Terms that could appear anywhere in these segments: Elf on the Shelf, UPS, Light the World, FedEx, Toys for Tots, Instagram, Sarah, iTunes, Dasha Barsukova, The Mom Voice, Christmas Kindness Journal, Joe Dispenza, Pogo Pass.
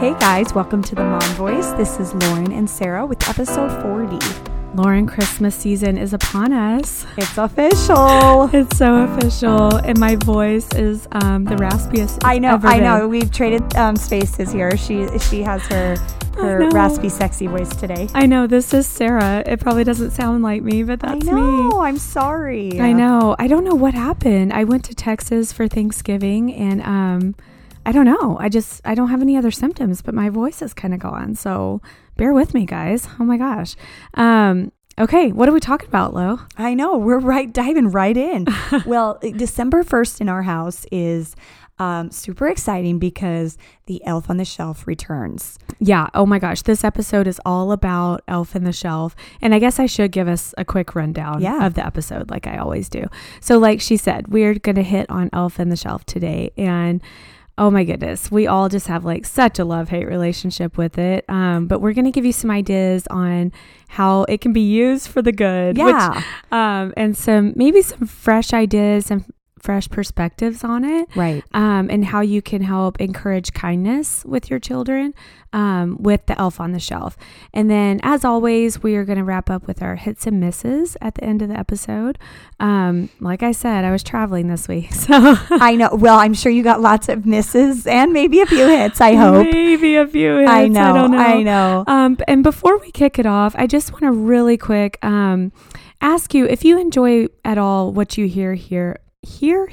Hey guys, welcome to The Mom Voice. This is Lauren and Sarah with episode 40. Lauren, Christmas season is upon us. It's official. It's so official. And my voice is the raspiest I know. We've traded spaces here. She has her raspy, sexy voice today. I know. This is Sarah. It probably doesn't sound like me, but that's me. I know. I'm sorry. I know. I don't know what happened. I went to Texas for Thanksgiving and I don't know. I don't have any other symptoms, but my voice is kind of gone. So bear with me, guys. Oh my gosh. Okay. What are we talking about, Lo? I know. We're diving right in. Well, December 1st in our house is super exciting because the Elf on the Shelf returns. Yeah. Oh my gosh. This episode is all about Elf on the Shelf. And I guess I should give us a quick rundown of the episode like I always do. So like she said, we're going to hit on Elf on the Shelf today. And oh my goodness, we all just have like such a love-hate relationship with it. But we're going to give you some ideas on how it can be used for the good. Yeah. Which, and some fresh ideas and fresh perspectives on it. Right. And how you can help encourage kindness with your children with the Elf on the Shelf. And then as always, we are going to wrap up with our hits and misses at the end of the episode. Like I said, I was traveling this week. So I know. Well, I'm sure you got lots of misses and maybe a few hits, I hope. Maybe a few hits. I know. I don't know. I know. And before we kick it off, I just want to really quick ask you if you enjoy at all what you hear here. Yeah,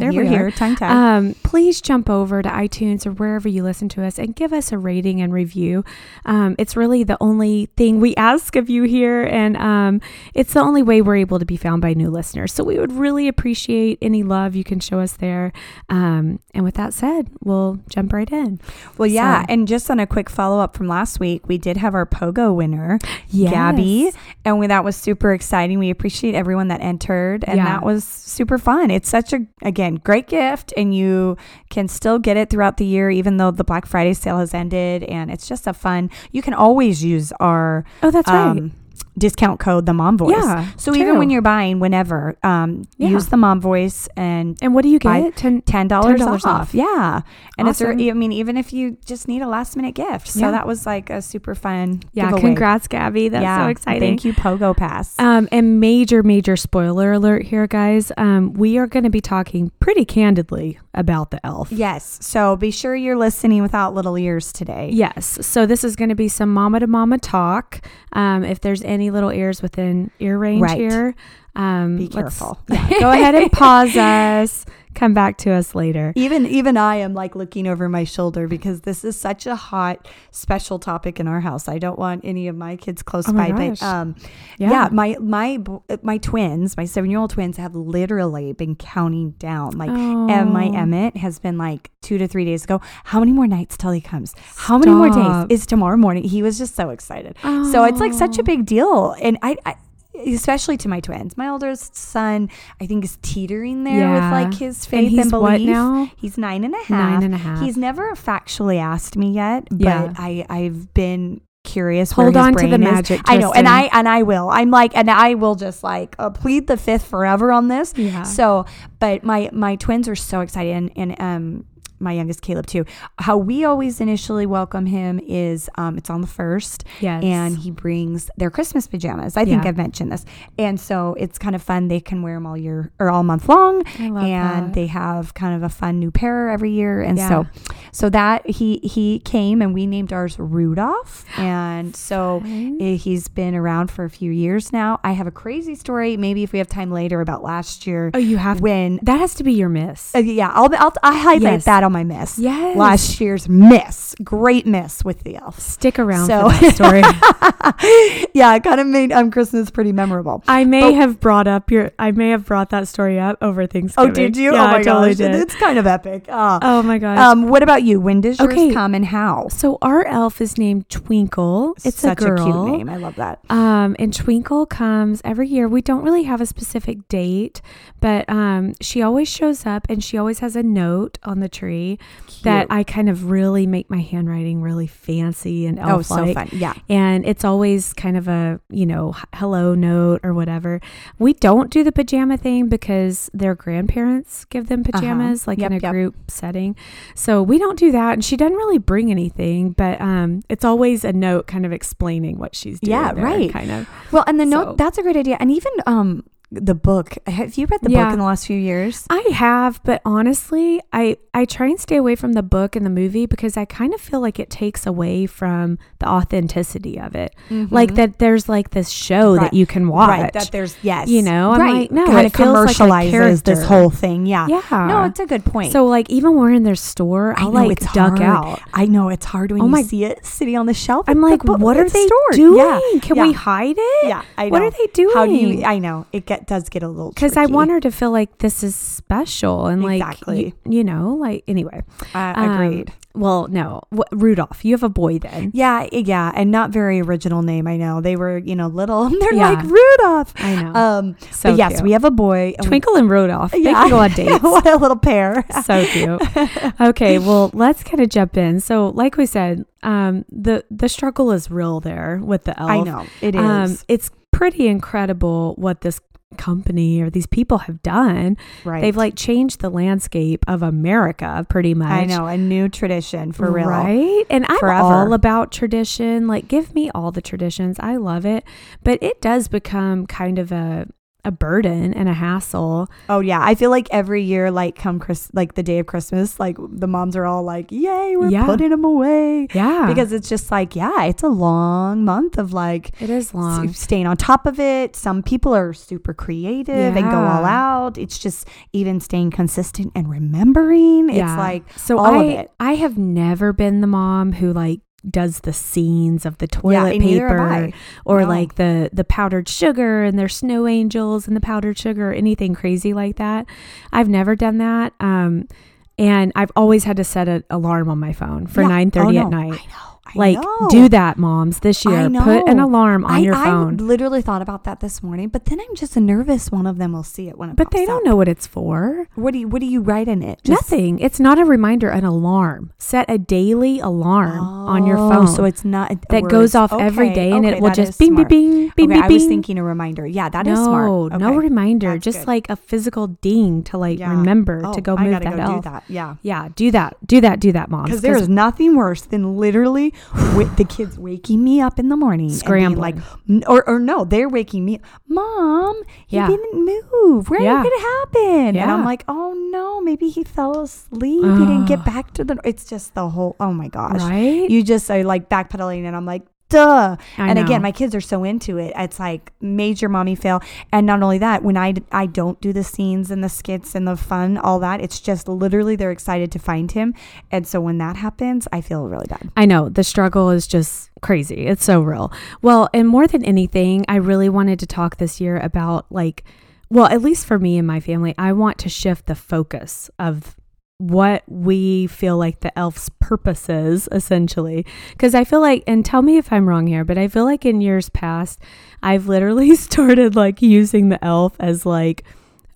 there we are. Tongue-tied. Please jump over to iTunes or wherever you listen to us and give us a rating and review. It's really the only thing we ask of you here, and it's the only way we're able to be found by new listeners. So we would really appreciate any love you can show us there. And with that said, we'll jump right in. Well, yeah, and just on a quick follow-up from last week, we did have our Pogo winner, Gabby, and that was super exciting. We appreciate everyone that entered, and that was super fun. It's such a, again, great gift, and you can still get it throughout the year even though the Black Friday sale has ended, and it's just a fun, you can always use our right, discount code The Mom Voice. So even when you're buying, whenever, use The Mom Voice, and what do you get? $10 off. And awesome. It's even if you just need a last minute gift. So that was like a super fun giveaway. Congrats, Gabby. That's so exciting. Thank you, Pogo Pass. And major spoiler alert here, guys. We are going to be talking pretty candidly about the elf. Yes. So be sure you're listening without little ears today. Yes. So this is going to be some mama to mama talk. If there's any little ears within ear range here, be careful. Go ahead and pause us. Come back to us later. Even I am like looking over my shoulder because this is such a hot, special topic in our house. I don't want any of my kids close by. Gosh. But my twins, my 7-year-old twins, have literally been counting down. Like, and my Emmett has been like 2 to 3 days ago. How many more nights till he comes? How many more days is tomorrow morning? He was just so excited. So it's like such a big deal, and I especially to my twins. My oldest son, I think, is teetering there with like his faith and belief. What now? He's 9.5. He's never factually asked me yet, but I've been curious. Hold on to the magic. I know, and I will. I'm like, and I will just like plead the fifth forever on this. Yeah. So, but my twins are so excited, and my youngest Caleb too. How we always initially welcome him is it's on the 1st, and he brings their Christmas pajamas. I think I've mentioned this, and so it's kind of fun. They can wear them all year or all month long, and they have kind of a fun new pair every year. And so that he came, and we named ours Rudolph, and so he's been around for a few years now. I have a crazy story, maybe if we have time later, about last year. Oh, you have that has to be your miss. I'll highlight that on my miss. Yes. Last year's miss. Great miss with the elf. Stick around for that story. It kind of made Christmas pretty memorable. I may have brought that story up over Thanksgiving. Oh, did you? Yeah, oh my gosh. Totally. It's kind of epic. Oh my gosh. What about you? When does yours come and how? So our elf is named Twinkle. It's such a cute name. I love that. And Twinkle comes every year. We don't really have a specific date, but she always shows up, and she always has a note on the tree. Cute. That I kind of really make my handwriting really fancy and elf-like. So fun. Yeah. And it's always kind of a, hello note or whatever. We don't do the pajama thing because their grandparents give them pajamas in a group setting. So we don't don't do that. And she doesn't really bring anything, but it's always a note kind of explaining what she's doing. Yeah, there, right. Kind of. Well, and the note, that's a great idea. And even the book. Have you read the book in the last few years? I have, but honestly, I try and stay away from the book and the movie because I kind of feel like it takes away from the authenticity of it. Mm-hmm. Like that there's like this show that you can watch. Right, that there's, yes. You know, I'm like, no, kind of commercializes like this whole thing. Yeah. Yeah. No, it's a good point. So like even when we're in their store, I like duck out. I know it's hard when you see it sitting on the shelf. I'm like, what are they doing? Yeah. Can we hide it? Yeah, I know. What are they doing? How do you, I know, it does get a little tricky. Because I want her to feel like this is special and like, you know, like anyway. Agreed. Well, no, Rudolph, you have a boy then. Yeah. And not very original name. I know they were, you know, little. They're like Rudolph. I know. So but yes, we have a boy. Twinkle and Rudolph. Yeah. They can go on dates. What a little pair. So cute. Okay. Well, let's kind of jump in. So like we said, the struggle is real there with the elf. I know it is. It's pretty incredible what this company or these people have done. Right, they've like changed the landscape of America pretty much. I know, a new tradition for real, right? And I'm all about tradition. Like, give me all the traditions. I love it, but it does become kind of a burden and a hassle. Oh yeah, I feel like every year, like come like the day of Christmas, like the moms are all like, "Yay, we're putting them away." Yeah, because it's just like, yeah, it's a long month of like it is long staying on top of it. Some people are super creative and go all out. It's just even staying consistent and remembering. Yeah. It's like so all of it. I have never been the mom who like does the scenes of the toilet paper or like the powdered sugar and their snow angels and the powdered sugar or anything crazy like that. I've never done that. And I've always had to set an alarm on my phone for 9:30 at night. I know. Do that, moms, this year. Put an alarm on your phone. I literally thought about that this morning, but then I'm just nervous one of them will see it when it pops up. But they don't know what it's for. What do you write in it? Nothing. It's not a reminder, an alarm. Set a daily alarm on your phone. So it's not that goes off every day and it will just bing, bing, bing, bing, bing. I was thinking a reminder. Yeah, that is smart. No reminder. That's just good. Like a physical ding to like remember to go move that elf. Yeah, do that, moms. Because there is nothing worse than literally with the kids waking me up in the morning, scrambling, and like, or no, they're waking me up. Mom, he didn't move. Where did it happen? Yeah. And I'm like, oh no, maybe he fell asleep. He didn't get back to the. It's just the whole. Oh my gosh, right? You just are like backpedaling, and I'm like, duh. I know. Again, my kids are so into it. It's like major mommy fail. And not only that, when I don't do the scenes and the skits and the fun, all that, it's just literally they're excited to find him. And so when that happens, I feel really bad. I know. The struggle is just crazy. It's so real. Well, and more than anything, I really wanted to talk this year about like, well, at least for me and my family, I want to shift the focus of what we feel like the elf's purpose is, essentially. Because I feel like, and tell me if I'm wrong here, but I feel like in years past, I've literally started like using the elf as like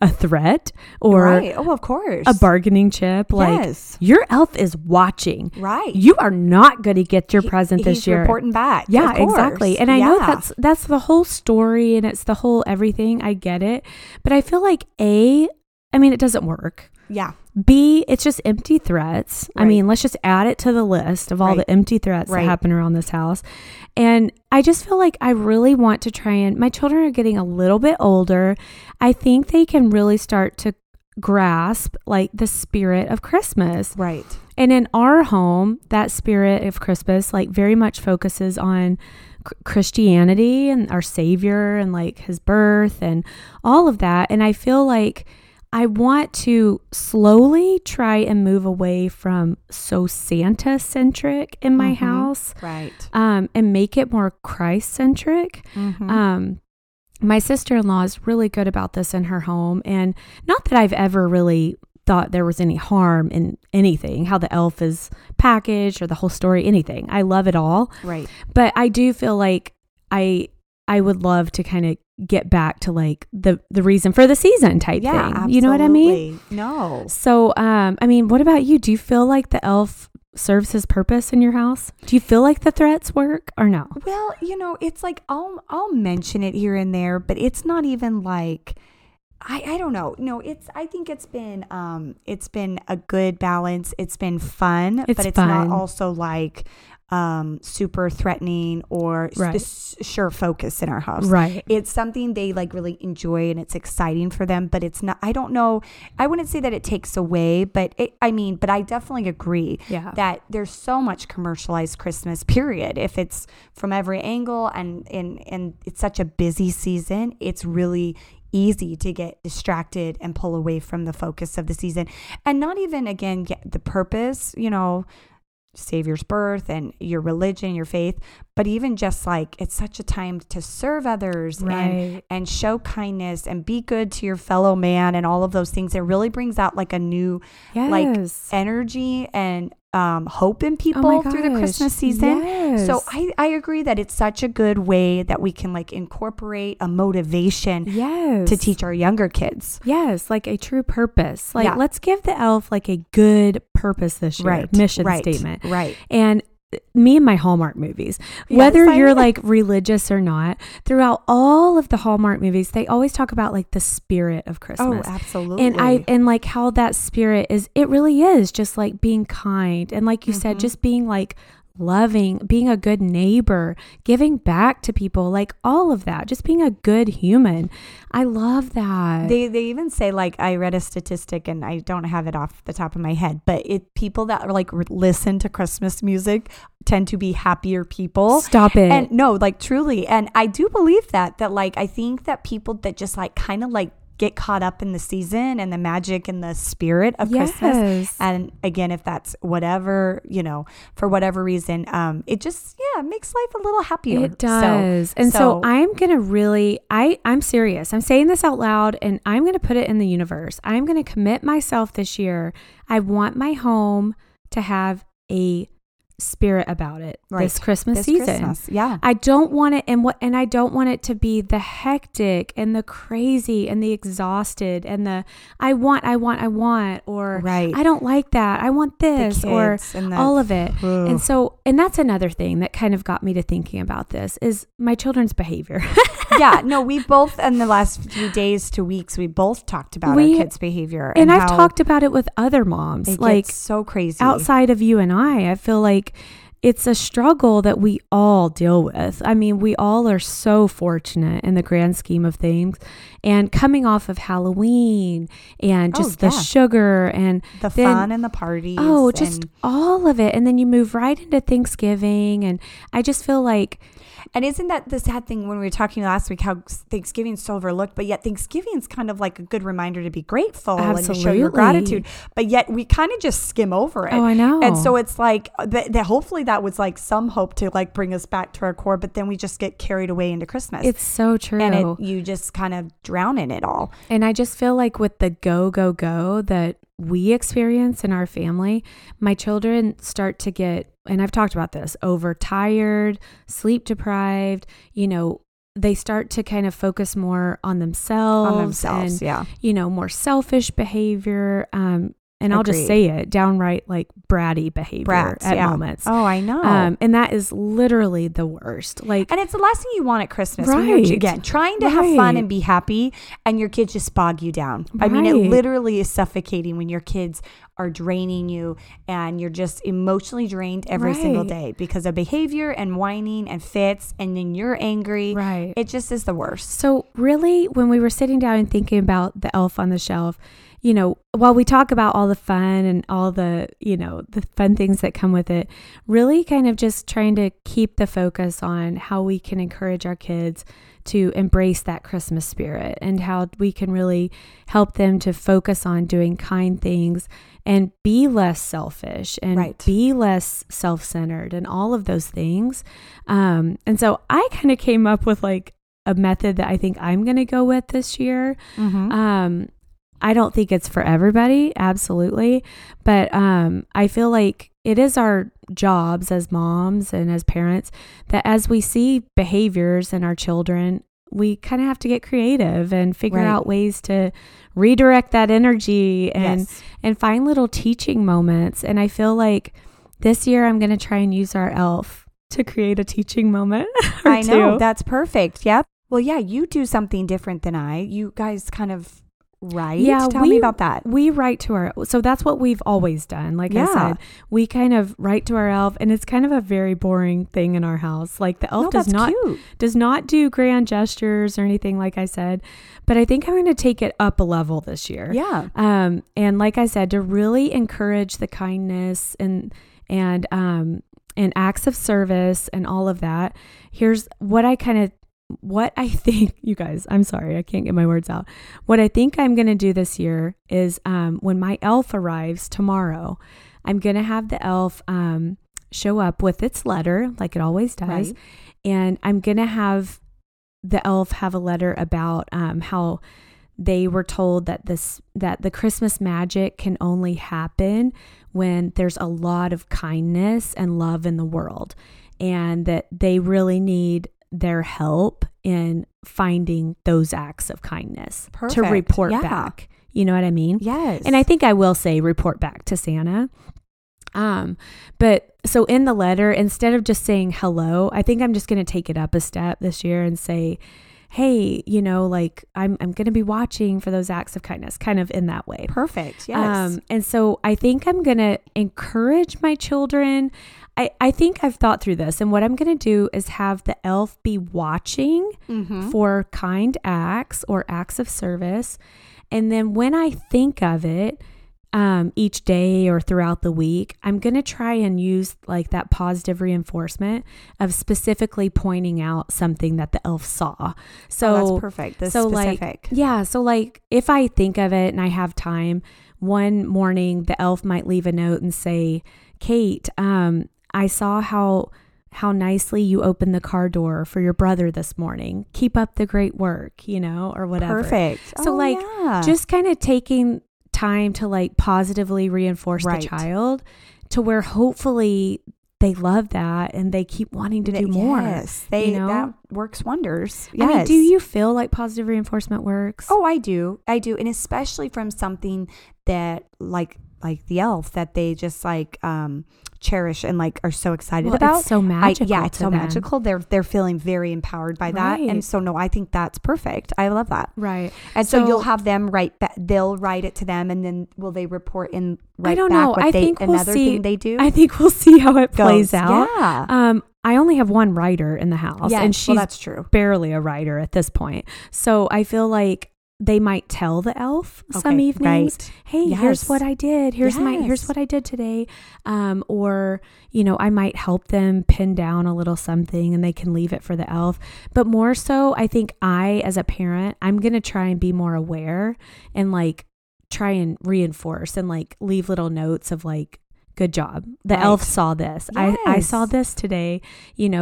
a threat or of course, a bargaining chip. Like, your elf is watching. Right. You are not going to get your present this year. He's reporting back. Yeah, exactly. And I know that's the whole story and it's the whole everything. I get it. But I feel like it doesn't work. Yeah. B, it's just empty threats. Right. I mean, let's just add it to the list of all the empty threats that happen around this house. And I just feel like I really want to try and my children are getting a little bit older. I think they can really start to grasp like the spirit of Christmas. Right. And in our home, that spirit of Christmas like very much focuses on Christianity and our Savior and like his birth and all of that. And I feel like I want to slowly try and move away from so Santa-centric in my house. Right. And make it more Christ-centric. Mm-hmm. My sister-in-law is really good about this in her home. And not that I've ever really thought there was any harm in anything, how the elf is packaged or the whole story, anything. I love it all. Right. But I do feel like I would love to kind of get back to like the reason for the season type thing. Absolutely. You know what I mean? No. So, what about you? Do you feel like the elf serves his purpose in your house? Do you feel like the threats work or no? Well, you know, it's like I'll mention it here and there, but it's not even like I don't know. No, I think it's been a good balance. It's been fun, but it's not also like super threatening or sure focus in our house. Right. It's something they like really enjoy and it's exciting for them, but it's not, I don't know. I wouldn't say that it takes away, but I definitely agree that there's so much commercialized Christmas period. If it's from every angle and it's such a busy season, it's really easy to get distracted and pull away from the focus of the season and not even again get the purpose, you know, Savior's birth and your religion, your faith, but even just like it's such a time to serve others and show kindness and be good to your fellow man and all of those things. It really brings out like a new like energy and hope in people through the Christmas season. Yes. So I agree that it's such a good way that we can like incorporate a motivation to teach our younger kids. Yes, like a true purpose. Like let's give the elf like a good purpose this year. Right. Mission statement. Right. And me and my Hallmark movies, whether you're like religious or not, throughout all of the Hallmark movies, they always talk about like the spirit of Christmas. Oh, absolutely. And like how that spirit is, it really is just like being kind. And like you said, just being like loving, being a good neighbor, giving back to people, like all of that, just being a good human. I love that. They even say, like, I read a statistic and I don't have it off the top of my head, but people that like listen to Christmas music tend to be happier people. Stop it. And no, like truly. And I do believe that like, I think that people that just like kind of like get caught up in the season and the magic and the spirit of Christmas. And again, if that's whatever, you know, for whatever reason, it just, makes life a little happier. It does. So I'm going to really, I'm serious. I'm saying this out loud and I'm going to put it in the universe. I'm going to commit myself this year. I want my home to have a spirit about it this Christmas season. I don't want it and I don't want it to be the hectic and the crazy and the exhausted and the I want or I don't like that, I want this, or all of it. And so, and that's another thing that kind of got me to thinking about this is my children's behavior. We both in the last few days to weeks we both talked about our kids' behavior and I've talked about it with other moms, like so crazy outside of you and I feel like it's a struggle that we all deal with. I mean, we all are so fortunate in the grand scheme of things. And coming off of Halloween and just the sugar and the fun and the parties. Oh, just all of it. And then you move right into Thanksgiving. And I just feel like... And isn't that the sad thing when we were talking last week, how Thanksgiving's so overlooked, but yet Thanksgiving's kind of like a good reminder to be grateful and to show your gratitude, but yet we kind of just skim over it. Oh, I know. And so it's like, hopefully that was like some hope to like bring us back to our core, but then we just get carried away into Christmas. It's so true. And you just kind of drown in it all. And I just feel like with the go that we experience in our family, my children start to get, and I've talked about this, overtired, sleep deprived, you know, they start to kind of focus more on themselves. And, you know, more selfish behavior. And I'll just say it, downright like bratty behavior at moments. Oh, I know. And that is literally the worst. Like, and it's the last thing you want at Christmas. Right. Again, trying to have fun and be happy and your kids just bog you down. Right. I mean, it literally is suffocating when your kids are draining you and you're just emotionally drained every single day because of behavior and whining and fits and then you're angry. Right. It just is the worst. So really, when we were sitting down and thinking about the Elf on the Shelf, you know, while we talk about all the fun and all the, you know, the fun things that come with it, really kind of just trying to keep the focus on how we can encourage our kids to embrace that Christmas spirit and how we can really help them to focus on doing kind things and be less selfish and be less self-centered and all of those things. And so I kind of came up with like a method that I think I'm going to go with this year. I don't think it's for everybody, absolutely. But I feel like it is our jobs as moms and as parents that as we see behaviors in our children, we kind of have to get creative and figure out ways to redirect that energy and find little teaching moments. And I feel like this year I'm going to try and use our elf to create a teaching moment. I know. That's perfect. Yep. Well, you do something different than I. You guys kind of write? Yeah, Tell me about that. We write to our, so that's what we've always done. Like I said, we kind of write to our elf, and it's kind of a very boring thing in our house. Like the elf does not do grand gestures or anything, like I said, but I think I'm going to take it up a level this year. Yeah. And like I said, to really encourage the kindness and acts of service and all of that. Here's what I think, you guys, I'm sorry, I can't get my words out. What I think I'm going to do this year is when my elf arrives tomorrow, I'm going to have the elf show up with its letter, like it always does. Right. And I'm going to have the elf have a letter about how they were told that the Christmas magic can only happen when there's a lot of kindness and love in the world, and that they really need their help in finding those acts of kindness. Perfect. To report back. You know what I mean? Yes. And I think I will say report back to Santa. But so in the letter, instead of just saying hello, I think I'm just going to take it up a step this year and say, hey, like I'm going to be watching for those acts of kindness, kind of in that way. Perfect. Yes. And so I think I'm going to encourage my children. I think I've thought through this, and what I'm going to do is have the elf be watching for kind acts or acts of service. And then when I think of it, each day or throughout the week, I'm going to try and use like that positive reinforcement of specifically pointing out something that the elf saw. So that's perfect. That's so specific. So like if I think of it and I have time, one morning the elf might leave a note and say, Kate, I saw how nicely you opened the car door for your brother this morning. Keep up the great work, or whatever. Perfect. So just kind of taking time to like positively reinforce the child to where hopefully they love that and they keep wanting to do more. Yes, that works wonders. Yes. I mean, do you feel like positive reinforcement works? Oh, I do. And especially from something that like the elf that they just cherish and are so excited about. It's so magical. It's so magical. They're feeling very empowered by that. And so I think that's perfect. I love that. Right. And so you'll have them they'll write it to them, and then will they report and write back? I don't know. I think we'll see how it plays out. Yeah. I only have one writer in the house, and she's that's true. Barely a writer at this point. So I feel like they might tell the elf some evenings, hey, here's what I did. Here's what I did today. Or, I might help them pin down a little something, and they can leave it for the elf. But more so, I think as a parent, I'm going to try and be more aware and try and reinforce and leave little notes of good job. The elf saw this. Yes. I saw this today,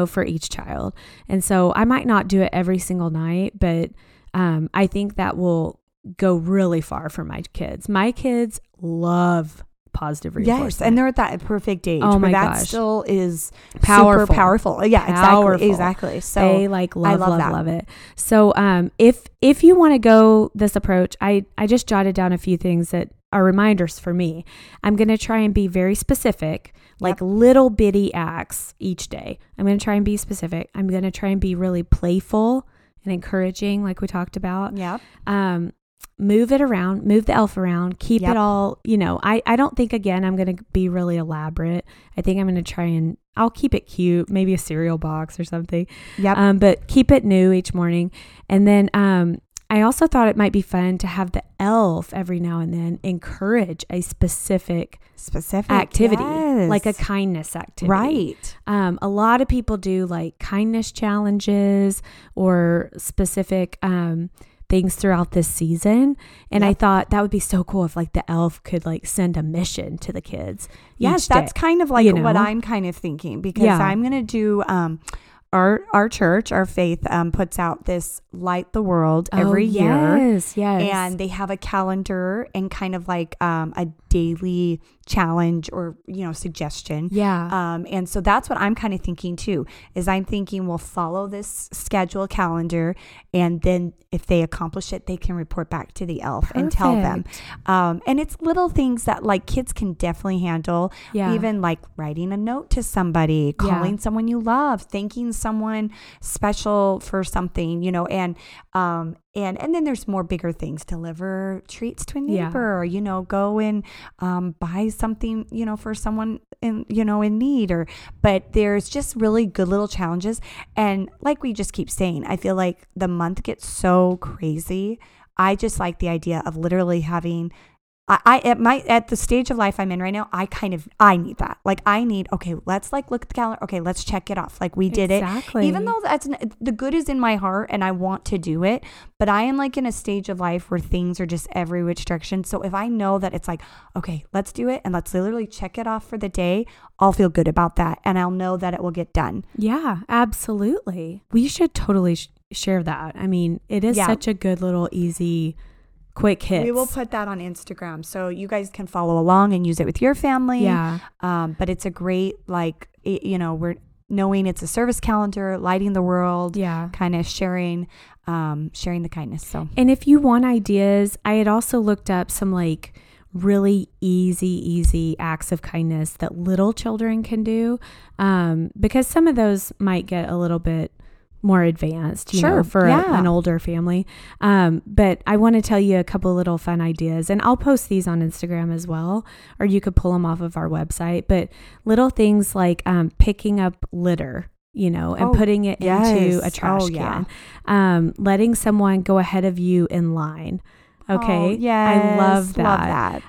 for each child. And so I might not do it every single night, but I think that will go really far for my kids. My kids love positive reinforcement. Yes, and they're at that perfect age. Oh my gosh. That still is powerful. Super powerful. Yeah, powerful. Exactly. So they love it. So if you want to go this approach, I just jotted down a few things that are reminders for me. I'm going to try and be very specific, little bitty acts each day. I'm going to try and be specific. I'm going to try and be really playful and encouraging, like we talked about. Yeah. Move the elf around, keep it all, I don't think, again, I'm going to be really elaborate. I think I'm going to try and I'll keep it cute, maybe a cereal box or something. Yep. But keep it new each morning. And then, I also thought it might be fun to have the elf every now and then encourage a specific activity, like a kindness activity. Right. A lot of people do kindness challenges or specific things throughout this season. And I thought that would be so cool if the elf could send a mission to the kids. Yes, that's kind of what I'm kind of thinking, because I'm going to do... Our church, our faith, puts out this Light the World every year. Yes. And they have a calendar and kind of a daily challenge or, suggestion. Yeah. And so that's what I'm kind of thinking too, is I'm thinking we'll follow this schedule calendar, and then if they accomplish it, they can report back to the elf and tell them. And it's little things that kids can definitely handle. Yeah. Even writing a note to somebody, calling someone you love, thanking someone. someone special for something, you know, and then there's more bigger things. Deliver treats to a neighbor, or, you know, go and buy something, you know, for someone in, you know, in need, or, but there's just really good little challenges. And like we just keep saying, I feel like the month gets so crazy. I just like the idea of literally having, at the stage of life I'm in right now, I need that. Like I need, okay, let's like look at the calendar. Okay, let's check it off. Like we did it. Even though the good is in my heart and I want to do it, but I am like in a stage of life where things are just every which direction. So if I know that it's like, okay, let's do it and let's literally check it off for the day, I'll feel good about that. And I'll know that it will get done. Yeah, absolutely. We should totally share that. I mean, it is such a good little easy quick hits. We will put that on Instagram so you guys can follow along and use it with your family. Yeah. But it's a great, like, you know, we're knowing it's a service calendar, lighting the world, kind of sharing the kindness. So, and if you want ideas, I had also looked up some like really easy acts of kindness that little children can do, because some of those might get a little bit more advanced, you know, for an older family. But I want to tell you a couple little fun ideas, and I'll post these on Instagram as well, or you could pull them off of our website. But little things like picking up litter, you know, and putting it into a trash can, letting someone go ahead of you in line. Okay. I love that.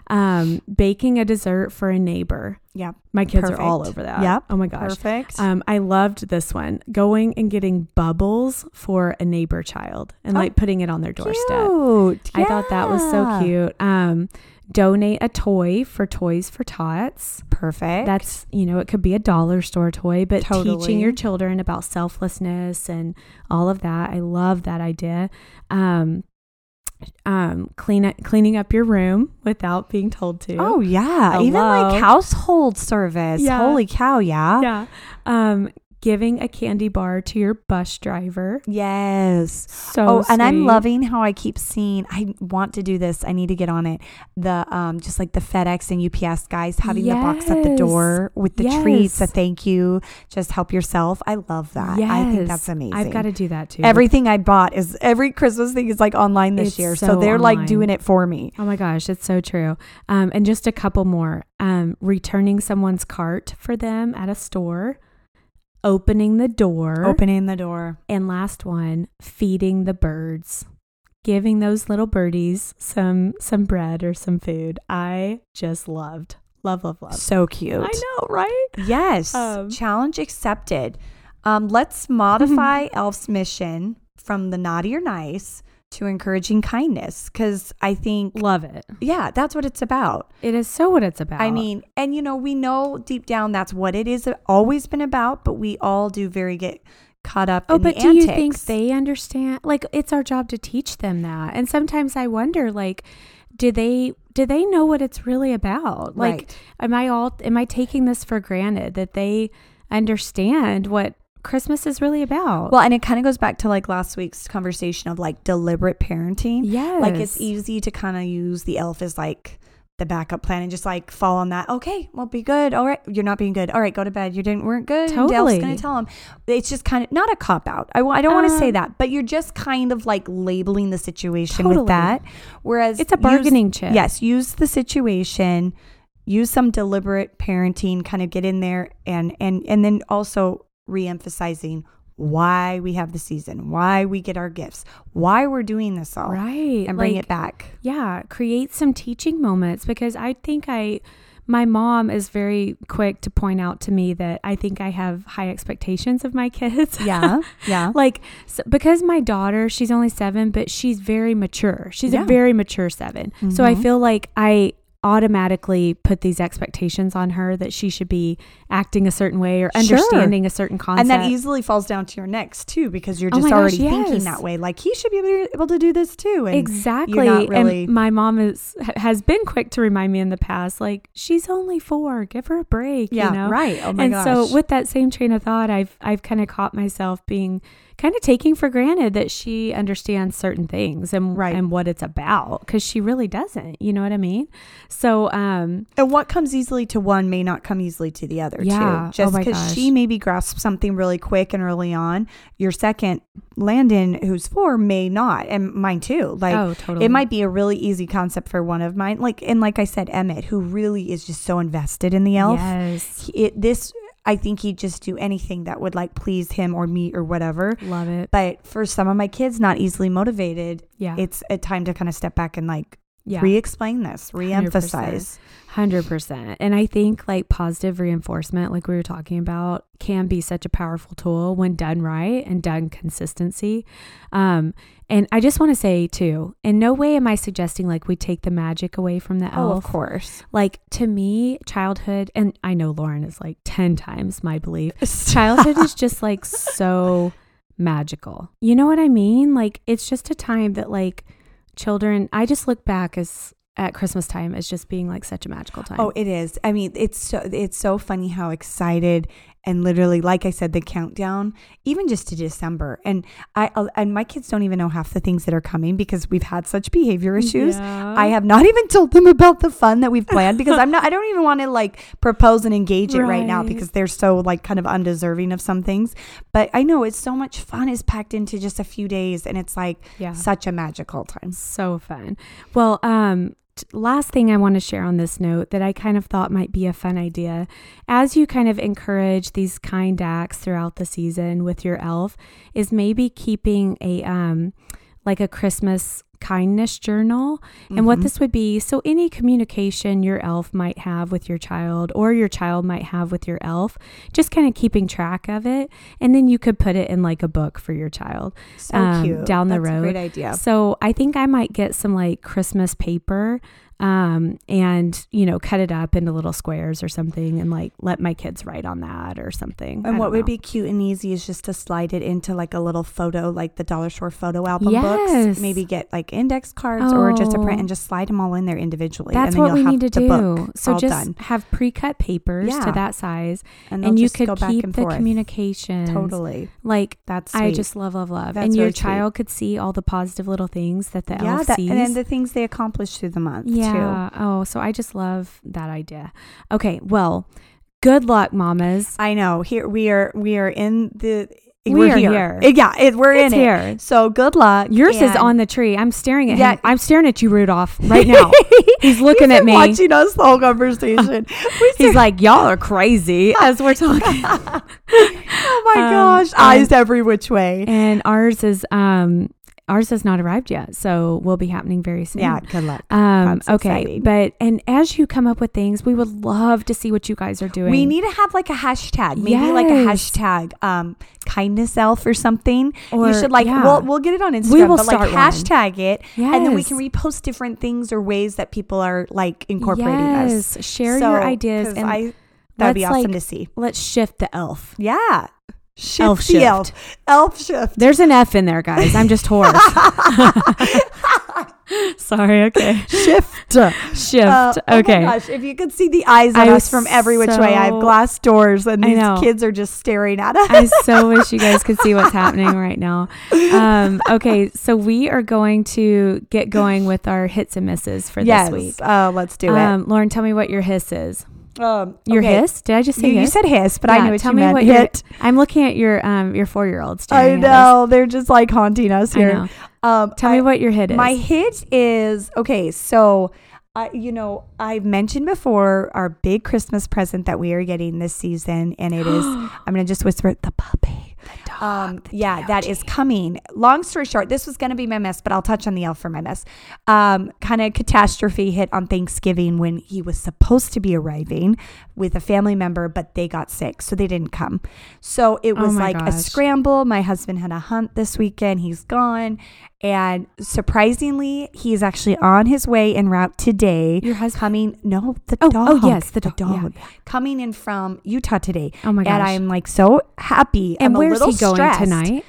Baking a dessert for a neighbor. Yeah. My kids are all over that. Yep. Oh my gosh. Perfect. I loved this one. Going and getting bubbles for a neighbor child and like putting it on their doorstep. Cute. Yeah. I thought that was so cute. Donate a toy for Toys for Tots. Perfect. That's, you know, it could be a dollar store toy, but teaching your children about selflessness and all of that. I love that idea. Cleaning up your room without being told to. Oh yeah. Hello. Even like household service. Yeah. Holy cow. Yeah. Yeah. Giving a candy bar to your bus driver. Yes. So sweet. And I'm loving how I keep seeing, I want to do this. I need to get on it. The, just like the FedEx and UPS guys having the box at the door with the treats, a thank you, just help yourself. I love that. Yes. I think that's amazing. I've got to do that too. Everything I bought is, every Christmas thing is like online this year. So they're online, like doing it for me. Oh my gosh. It's so true. And just a couple more, returning someone's cart for them at a store. Opening the door. And last one, feeding the birds. Giving those little birdies some bread or some food. I just loved. So cute. I know, right? Yes. Challenge accepted. Let's modify Elf's mission from the naughty or nice to encouraging kindness, because I think... Love it. Yeah, that's what it's about. It is so what it's about. I mean, and you know, we know deep down that's what it is always been about, but we all do get caught up in the antics. Oh, but do you think they understand? Like, it's our job to teach them that. And sometimes I wonder, like, do they know what it's really about? Like, am I taking this for granted that they understand what Christmas is really about? Well, and it kind of goes back to like last week's conversation of like deliberate parenting. Yes. Like it's easy to kind of use the elf as like the backup plan and just like fall on that. Okay, well, be good. All right. You're not being good. All right, go to bed. You weren't good. Totally. The elf's going to tell him. It's just kind of not a cop out. I don't want to say that, but you're just kind of like labeling the situation with that. Whereas it's a bargaining chip. Yes. Use the situation. Use some deliberate parenting, kind of get in there and then also reemphasizing why we have the season, why we get our gifts, why we're doing this all, right? And bring it back. Yeah, create some teaching moments, because I think my mom is very quick to point out to me that I think I have high expectations of my kids. Yeah, yeah. Because my daughter, she's only 7, but she's very mature. She's a very mature 7. Mm-hmm. So I feel like I automatically put these expectations on her that she should be acting a certain way or understanding a certain concept. And that easily falls down to your necks too, because you're just thinking that way. Like, he should be able to do this too. And exactly. You're not really... And my mom has been quick to remind me in the past, like, she's only 4, give her a break. Yeah, you know? Right. Oh my gosh. And so with that same train of thought, I've kind of caught myself being kind of taking for granted that she understands certain things and what it's about, because she really doesn't. You know what I mean? So, and what comes easily to one may not come easily to the other, yeah, too. Just because she maybe grasps something really quick and early on, your second, Landon, who's 4, may not, and mine too. Like, oh, totally. It might be a really easy concept for one of mine. Like, and like I said, Emmett, who really is just so invested in the elf. Yes. I think he'd just do anything that would like please him or me or whatever. Love it. But for some of my kids, not easily motivated. Yeah. It's a time to kind of step back and like, yeah, re-explain this, re-emphasize. 100%. And I think like positive reinforcement, like we were talking about, can be such a powerful tool when done right and done consistently. And I just want to say too, in no way am I suggesting like we take the magic away from the elf. Oh, of course. Like to me, childhood, and I know Lauren is like 10 times my belief. Childhood is just like so magical. You know what I mean? Like it's just a time that like, children, I just look back at Christmas time as just being like such a magical time. Oh, it is. I mean, it's so funny how excited and literally, like I said, the countdown, even just to December. And I my kids don't even know half the things that are coming because we've had such behavior issues. Yeah. I have not even told them about the fun that we've planned because I don't even want to like propose and engage it right now because they're so like kind of undeserving of some things. But I know it's so much fun is packed into just a few days, and it's like such a magical time. So fun. Well, last thing I want to share on this note that I kind of thought might be a fun idea. As you kind of encourage these kind acts throughout the season with your elf is maybe keeping a like a Christmas kindness journal. And what this would be, so any communication your elf might have with your child or your child might have with your elf, just kind of keeping track of it. And then you could put it in like a book for your child cute. Down the road. That's a great idea. So I think I might get some like Christmas paper and, you know, cut it up into little squares or something and like let my kids write on that or something. And what would be cute and easy is just to slide it into like a little photo, like the Dollar Store photo album books. Maybe get like index cards or just a print and just slide them all in there individually. That's and then what you'll we have need to do. Book so just done. Have pre-cut papers to that size and you could keep the communications. Totally. Like that's sweet. I just love. That's and your child sweet. Could see all the positive little things that the elf sees. And then the things they accomplish through the month. Yeah. Yeah. Oh, so I just love that idea. Okay. Well, good luck, mamas. I know. Here we are in the. We're here. It's here. So good luck. Yours is on the tree. I'm staring at him. I'm staring at you, Rudolph, right now. He's looking at me, watching us the whole conversation. He's like, y'all are crazy as we're talking. Oh my gosh! Eyes every which way. And ours has not arrived yet, so will be happening very soon. Yeah, good luck. Okay, exciting. And as you come up with things, we would love to see what you guys are doing. We need to have like a hashtag, maybe like a hashtag kindness elf or something. Or, you should like, we'll get it on Instagram, but like hashtag it, and then we can repost different things or ways that people are like incorporating us. Share your ideas. And that'd be awesome to see. Let's shift the elf. Yeah. Elf shift. There's an F in there, guys. I'm just hoarse. Sorry. Okay. Shift. Okay. Oh my gosh, if you could see the eyes on us from every which way. I have glass doors, and these kids are just staring at us. I so wish you guys could see what's happening right now. Okay, so we are going to get going with our hits and misses for this week. Let's do it. Lauren, tell me what your hiss is. Your hiss? Did I just say hiss? You said hiss, but I knew what you meant. What hit. I'm looking at your 4-year-olds. I know. They're just like haunting us here. Tell me what your hit is. My hit is, okay, so, you know, I mentioned before our big Christmas present that we are getting this season, and it is, I'm going to just whisper it, the puppy. The dog. That is coming. Long story short, this was going to be my mess, but I'll touch on the elf for my mess. Kind of catastrophe hit on Thanksgiving when he was supposed to be arriving with a family member, but they got sick, so they didn't come. So it was a scramble. My husband had a hunt this weekend. He's gone. And surprisingly, he's actually on his way en route today. Your husband? The dog. Oh, yes, the dog. Yeah. Coming in from Utah today. Oh, my gosh. And I'm like so happy. And I'm a little going stressed. Tonight?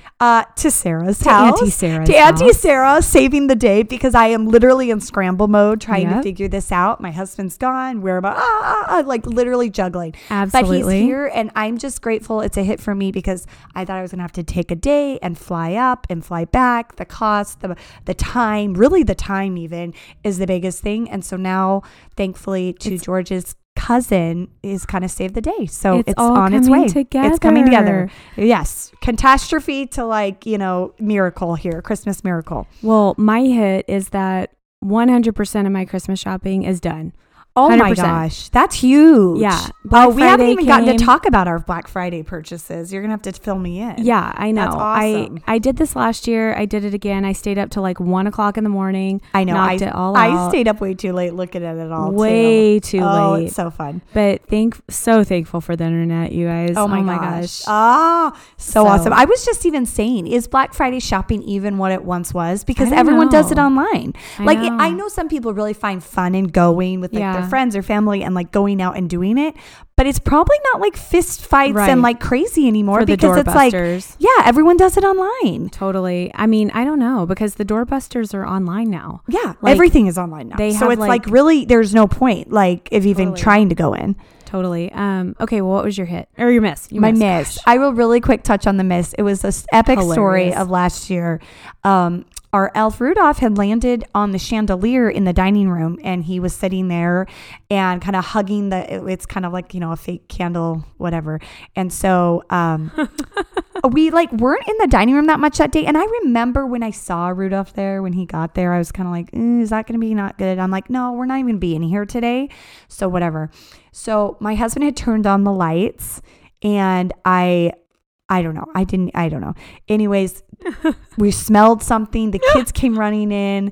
To Sarah's house. Auntie Sarah's Auntie Sarah, saving the day because I am literally in scramble mode trying to figure this out. My husband's gone. Where am I? Like literally juggling. Absolutely. But he's here and I'm just grateful it's a hit for me because I thought I was going to have to take a day and fly up and fly back. The cost, the time, really the time even is the biggest thing. And so now, thankfully, to George's cousin is kind of saved the day, so it's on its way together. It's coming together. Yes, catastrophe to like, you know, miracle here, Christmas miracle. Well, my hit is that 100% of my Christmas shopping is done. Oh 100%. My gosh, that's huge. Yeah. Black Friday we haven't even gotten to talk about our Black Friday purchases. You're going to have to fill me in. Yeah, I know. That's awesome. I did this last year. I did it again. I stayed up till like 1 o'clock in the morning. I know. Knocked it all out. I stayed up way too late looking at it all. Way too late. Oh, it's so fun. But so thankful for the internet, you guys. Oh my gosh. Oh, so awesome. I was just even saying, is Black Friday shopping even what it once was? Because everyone does it online. I know. I know some people really find fun in going with like their friends or family and like going out and doing it, but it's probably not like fist fights and like crazy anymore because it's like, everyone does it online. Totally. I mean, I don't know because the doorbusters are online now. Yeah. Like, everything is online now. So it's like really, there's no point like if even trying to go in. Totally. Okay. Well, what was your hit or your miss? My miss. I will really quick touch on the miss. It was this epic story of last year. Our elf Rudolph had landed on the chandelier in the dining room and he was sitting there and kind of hugging it's kind of like, you know, a fake candle, whatever. And so we like weren't in the dining room that much that day. And I remember when I saw Rudolph there, when he got there, I was kind of like, is that going to be not good? I'm like, no, we're not even being here today. So whatever. So my husband had turned on the lights and I don't know. I don't know. Anyways, we smelled something. The kids came running in.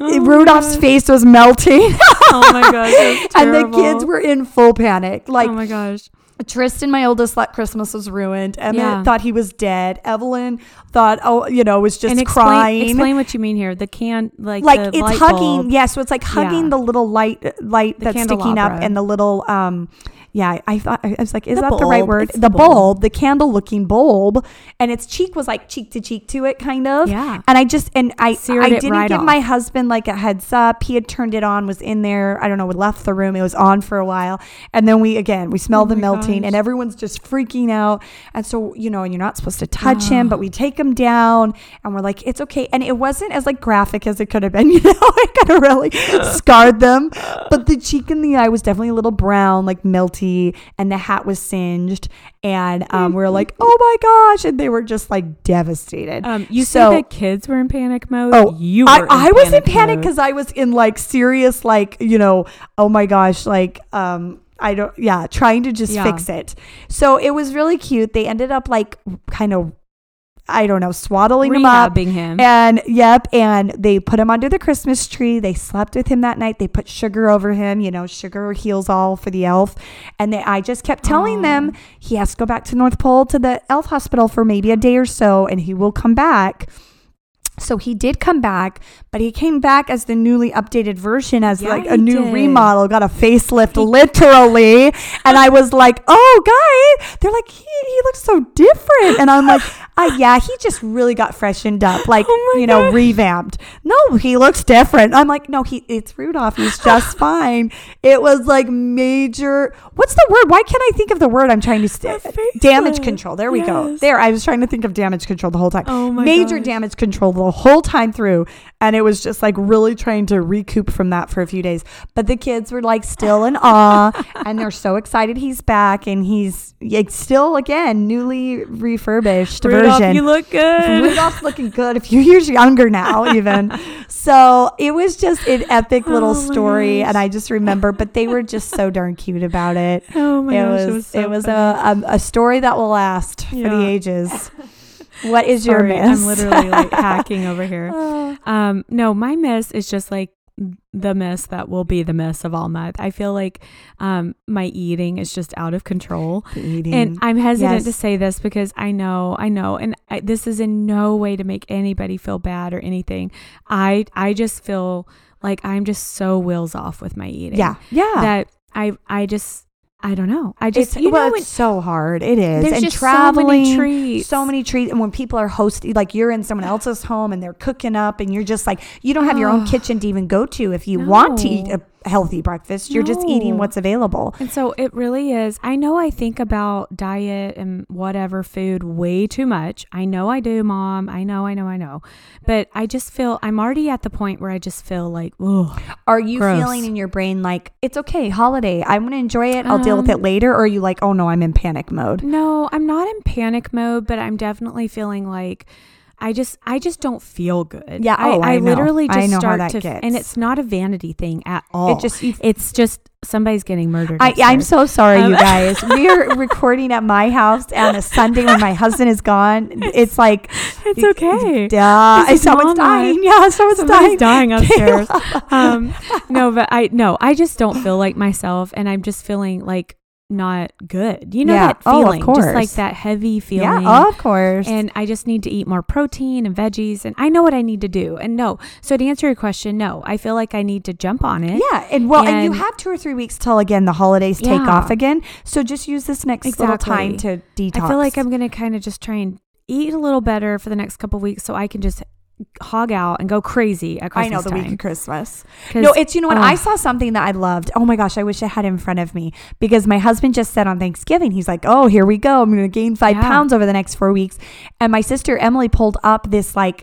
Rudolph's face was melting. Oh my gosh. That's terrible. And the kids were in full panic. Like, oh my gosh. Tristan, my oldest, thought Christmas was ruined. Emmett thought he was dead. Evelyn thought, was just crying. Explain what you mean here. The can, like the it's hugging. Yeah, so it's like hugging the little light that's sticking up and the little. I thought I was like, is that the right word? The bulb, the candle-looking bulb, and its cheek was like cheek to it, kind of. Yeah. And I didn't give my husband like a heads up. He had turned it on, was in there. I don't know. We left the room. It was on for a while, and then we smelled the melting. And everyone's just freaking out. And so, you know, and you're not supposed to touch him, but we take him down and we're like, it's okay. And it wasn't as like graphic as it could have been, you know, it kind of really scarred them. But the cheek and the eye was definitely a little brown, like melty, and the hat was singed. And we're like, oh my gosh. And they were just like devastated. You say that kids were in panic mode. Oh, you were. I was in panic because I was in like serious, like, you know, oh my gosh, like, trying to just fix it. So it was really cute. They ended up like kind of, I don't know, swaddling him up. Rehabbing him. And they put him under the Christmas tree. They slept with him that night. They put sugar over him. You know, sugar heals all for the elf. And I just kept telling them he has to go back to North Pole to the elf hospital for maybe a day or so and he will come back. So he did come back, but he came back as the newly updated version as remodel, got a facelift literally. And I was like, oh, guys, they're like, he looks so different. And I'm like, he just really got freshened up, like, revamped. No, he looks different. I'm like, no, it's Rudolph. He's just fine. It was like major. What's the word? Why can't I think of the word I'm trying to damage control. There we go. There. I was trying to think of damage control the whole time. Oh my major gosh. Damage control the whole time through. And it was just like really trying to recoup from that for a few days. But the kids were like still in awe and they're so excited he's back and he's still again newly refurbished version. You look good. Rudolph's looking good. A few years younger now even. So it was just an epic little story and I just remember, but they were just so darn cute about it. Oh my gosh. It was a story that will last for the ages. What is your miss? I'm literally like hacking over here. No, my miss is just like the miss that will be the miss of all month. I feel like my eating is just out of control. And I'm hesitant to say this because I know. And this is in no way to make anybody feel bad or anything. I just feel like I'm just so wheels off with my eating. Yeah. That I just... I don't know. I just, it's, you well, know, it's so hard. It is. There's and just traveling, so many treats. And when people are hosting, like you're in someone else's home and they're cooking up and you're just like, you don't have your own kitchen to even go to if you want to eat a healthy breakfast. You're just eating what's available. And so it really is. I know I think about diet and whatever food way too much. I know I do, Mom. I know. But I just feel, I'm already at the point where I just feel like, oh, are you gross. Feeling in your brain like, it's okay, holiday. I'm going to enjoy it. I'll deal with it later? Or are you like, oh no, I'm in panic mode? No, I'm not in panic mode, but I'm definitely feeling like I just don't feel good. Yeah, I know. And it's not a vanity thing at all. It's just somebody's getting murdered. I'm so sorry, you guys. We're recording at my house on a Sunday when my husband is gone. It's like it's okay. Yeah, someone's dying. Yeah, somebody's dying upstairs. I just don't feel like myself, and I'm just feeling like not good, you know, that feeling, just like that heavy feeling. Yeah, of course. And I just need to eat more protein and veggies, and I know what I need to do. And so to answer your question, no, I feel like I need to jump on it. Yeah, and well, and you have 2 or 3 weeks till again the holidays take off again. So just use this next little time to detox. I feel like I'm gonna kind of just try and eat a little better for the next couple of weeks so I can just hog out and go crazy at Christmas. I know, the week of Christmas. No, it's, you know what? I saw something that I loved. Oh my gosh, I wish I had it in front of me, because my husband just said on Thanksgiving, he's like, oh, here we go. I'm going to gain 5 pounds over the next 4 weeks. And my sister Emily pulled up this like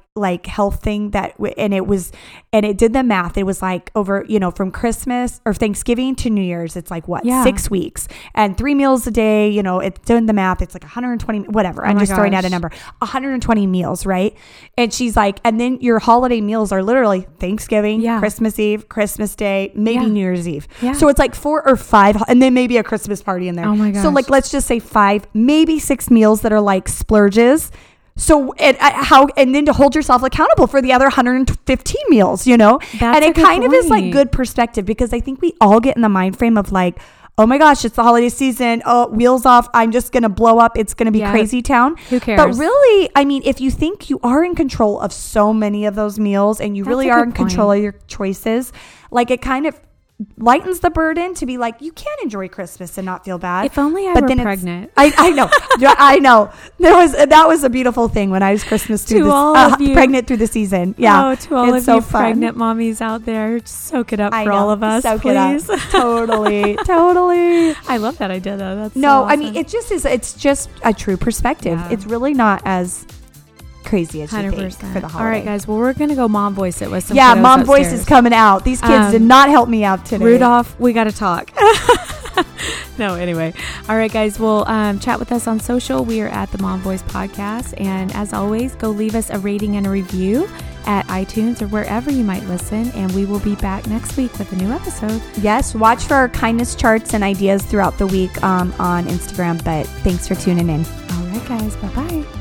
health thing and it did the math. It was like over, you know, from Christmas or Thanksgiving to New Year's, it's like 6 weeks and 3 meals a day. You know, it's doing the math. It's like 120, whatever. I'm just throwing out a number, 120 meals. Right. And she's like, and then your holiday meals are literally Thanksgiving, Christmas Eve, Christmas Day, maybe New Year's Eve. Yeah. So it's like 4 or 5, and then maybe a Christmas party in there. Oh my gosh. So like, let's just say 5, maybe 6 meals that are like splurges. So and then to hold yourself accountable for the other 115 meals, you know? And it kind of is like good perspective, because I think we all get in the mind frame of like, oh my gosh, it's the holiday season. Oh, wheels off. I'm just going to blow up. It's going to be crazy town. Who cares? But really, I mean, if you think you are in control of so many of those meals and you really are in control of your choices, like it kind of lightens the burden to be like, you can enjoy Christmas and not feel bad. If only I were pregnant. I know. I know. That was a beautiful thing when I was Christmas pregnant through the season. Yeah. Oh, to all it's of so you fun. Pregnant mommies out there, just soak it up for all of us, please. Totally. Totally. I love that idea though. That's so awesome. I mean, it just is. It's just a true perspective. Yeah. It's really not as crazy as 100%. You think for the holiday. All right, guys. Well, we're going to go mom voice it with some kiddos mom upstairs. Voice is coming out. These kids did not help me out today. Rudolph, we got to talk. No, anyway. All right, guys. Well, chat with us on social. We are at the Mom Voice Podcast. And as always, go leave us a rating and a review at iTunes or wherever you might listen. And we will be back next week with a new episode. Yes. Watch for our kindness charts and ideas throughout the week on Instagram. But thanks for tuning in. All right, guys. Bye-bye.